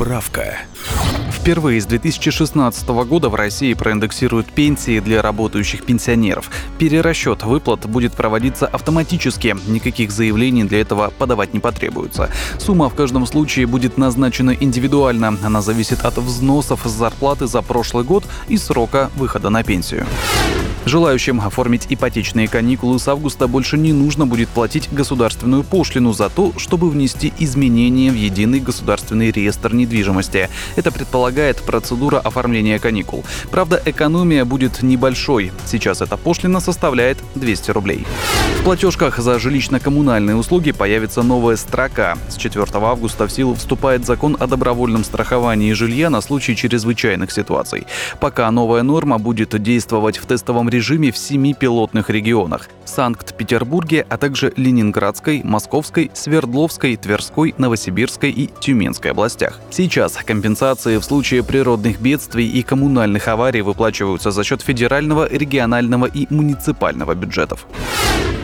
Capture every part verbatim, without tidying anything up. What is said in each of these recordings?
Справка. Впервые с две тысячи шестнадцатого года в России проиндексируют пенсии для работающих пенсионеров. Перерасчет выплат будет проводиться автоматически, никаких заявлений для этого подавать не потребуется. Сумма в каждом случае будет назначена индивидуально, она зависит от взносов с зарплаты за прошлый год и срока выхода на пенсию. Желающим оформить ипотечные каникулы с августа больше не нужно будет платить государственную пошлину за то, чтобы внести изменения в единый государственный реестр недвижимости. Это предполагает процедура оформления каникул. Правда, экономия будет небольшой. Сейчас эта пошлина составляет двести рублей. В платежках за жилищно-коммунальные услуги появится новая строка. С четвёртого августа в силу вступает закон о добровольном страховании жилья на случай чрезвычайных ситуаций. Пока новая норма будет действовать в тестовом режиме в семи пилотных регионах – Санкт-Петербурге, а также Ленинградской, Московской, Свердловской, Тверской, Новосибирской и Тюменской областях. Сейчас компенсации в случае природных бедствий и коммунальных аварий выплачиваются за счет федерального, регионального и муниципального бюджетов.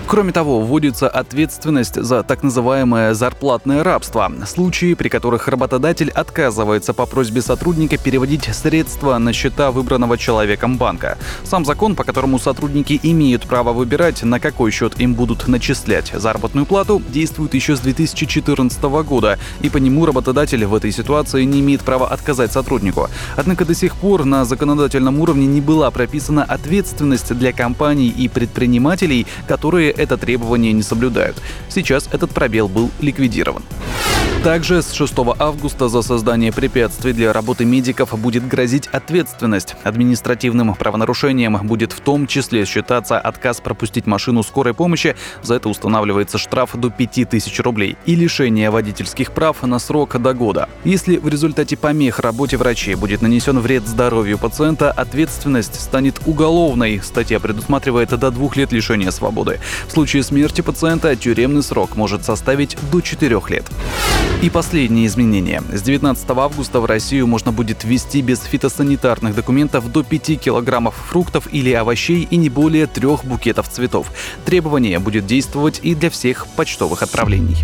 Кроме того, вводится ответственность за так называемое зарплатное рабство – случаи, при которых работодатель отказывается по просьбе сотрудника переводить средства на счета выбранного человеком банка. Сам закон, по которому сотрудники имеют право выбирать, на какой счет им будут начислять заработную плату, действует еще с две тысячи четырнадцатого года, и по нему работодатель в этой ситуации не имеет права отказать сотруднику. Однако до сих пор на законодательном уровне не была прописана ответственность для компаний и предпринимателей, которые это требование не соблюдают. Сейчас этот пробел был ликвидирован. Также с шестого августа за создание препятствий для работы медиков будет грозить ответственность. Административным правонарушением будет в том числе считаться отказ пропустить машину скорой помощи, за это устанавливается штраф до пяти тысяч рублей и лишение водительских прав на срок до года. Если в результате помех работе врачей будет нанесен вред здоровью пациента, ответственность станет уголовной. Статья предусматривает до двух лет лишения свободы. В случае смерти пациента тюремный срок может составить до четырех лет. И последние изменения. С девятнадцатого августа в Россию можно будет ввести без фитосанитарных документов до пяти килограммов фруктов или овощей и не более трех букетов цветов. Требование будет действовать и для всех почтовых отправлений.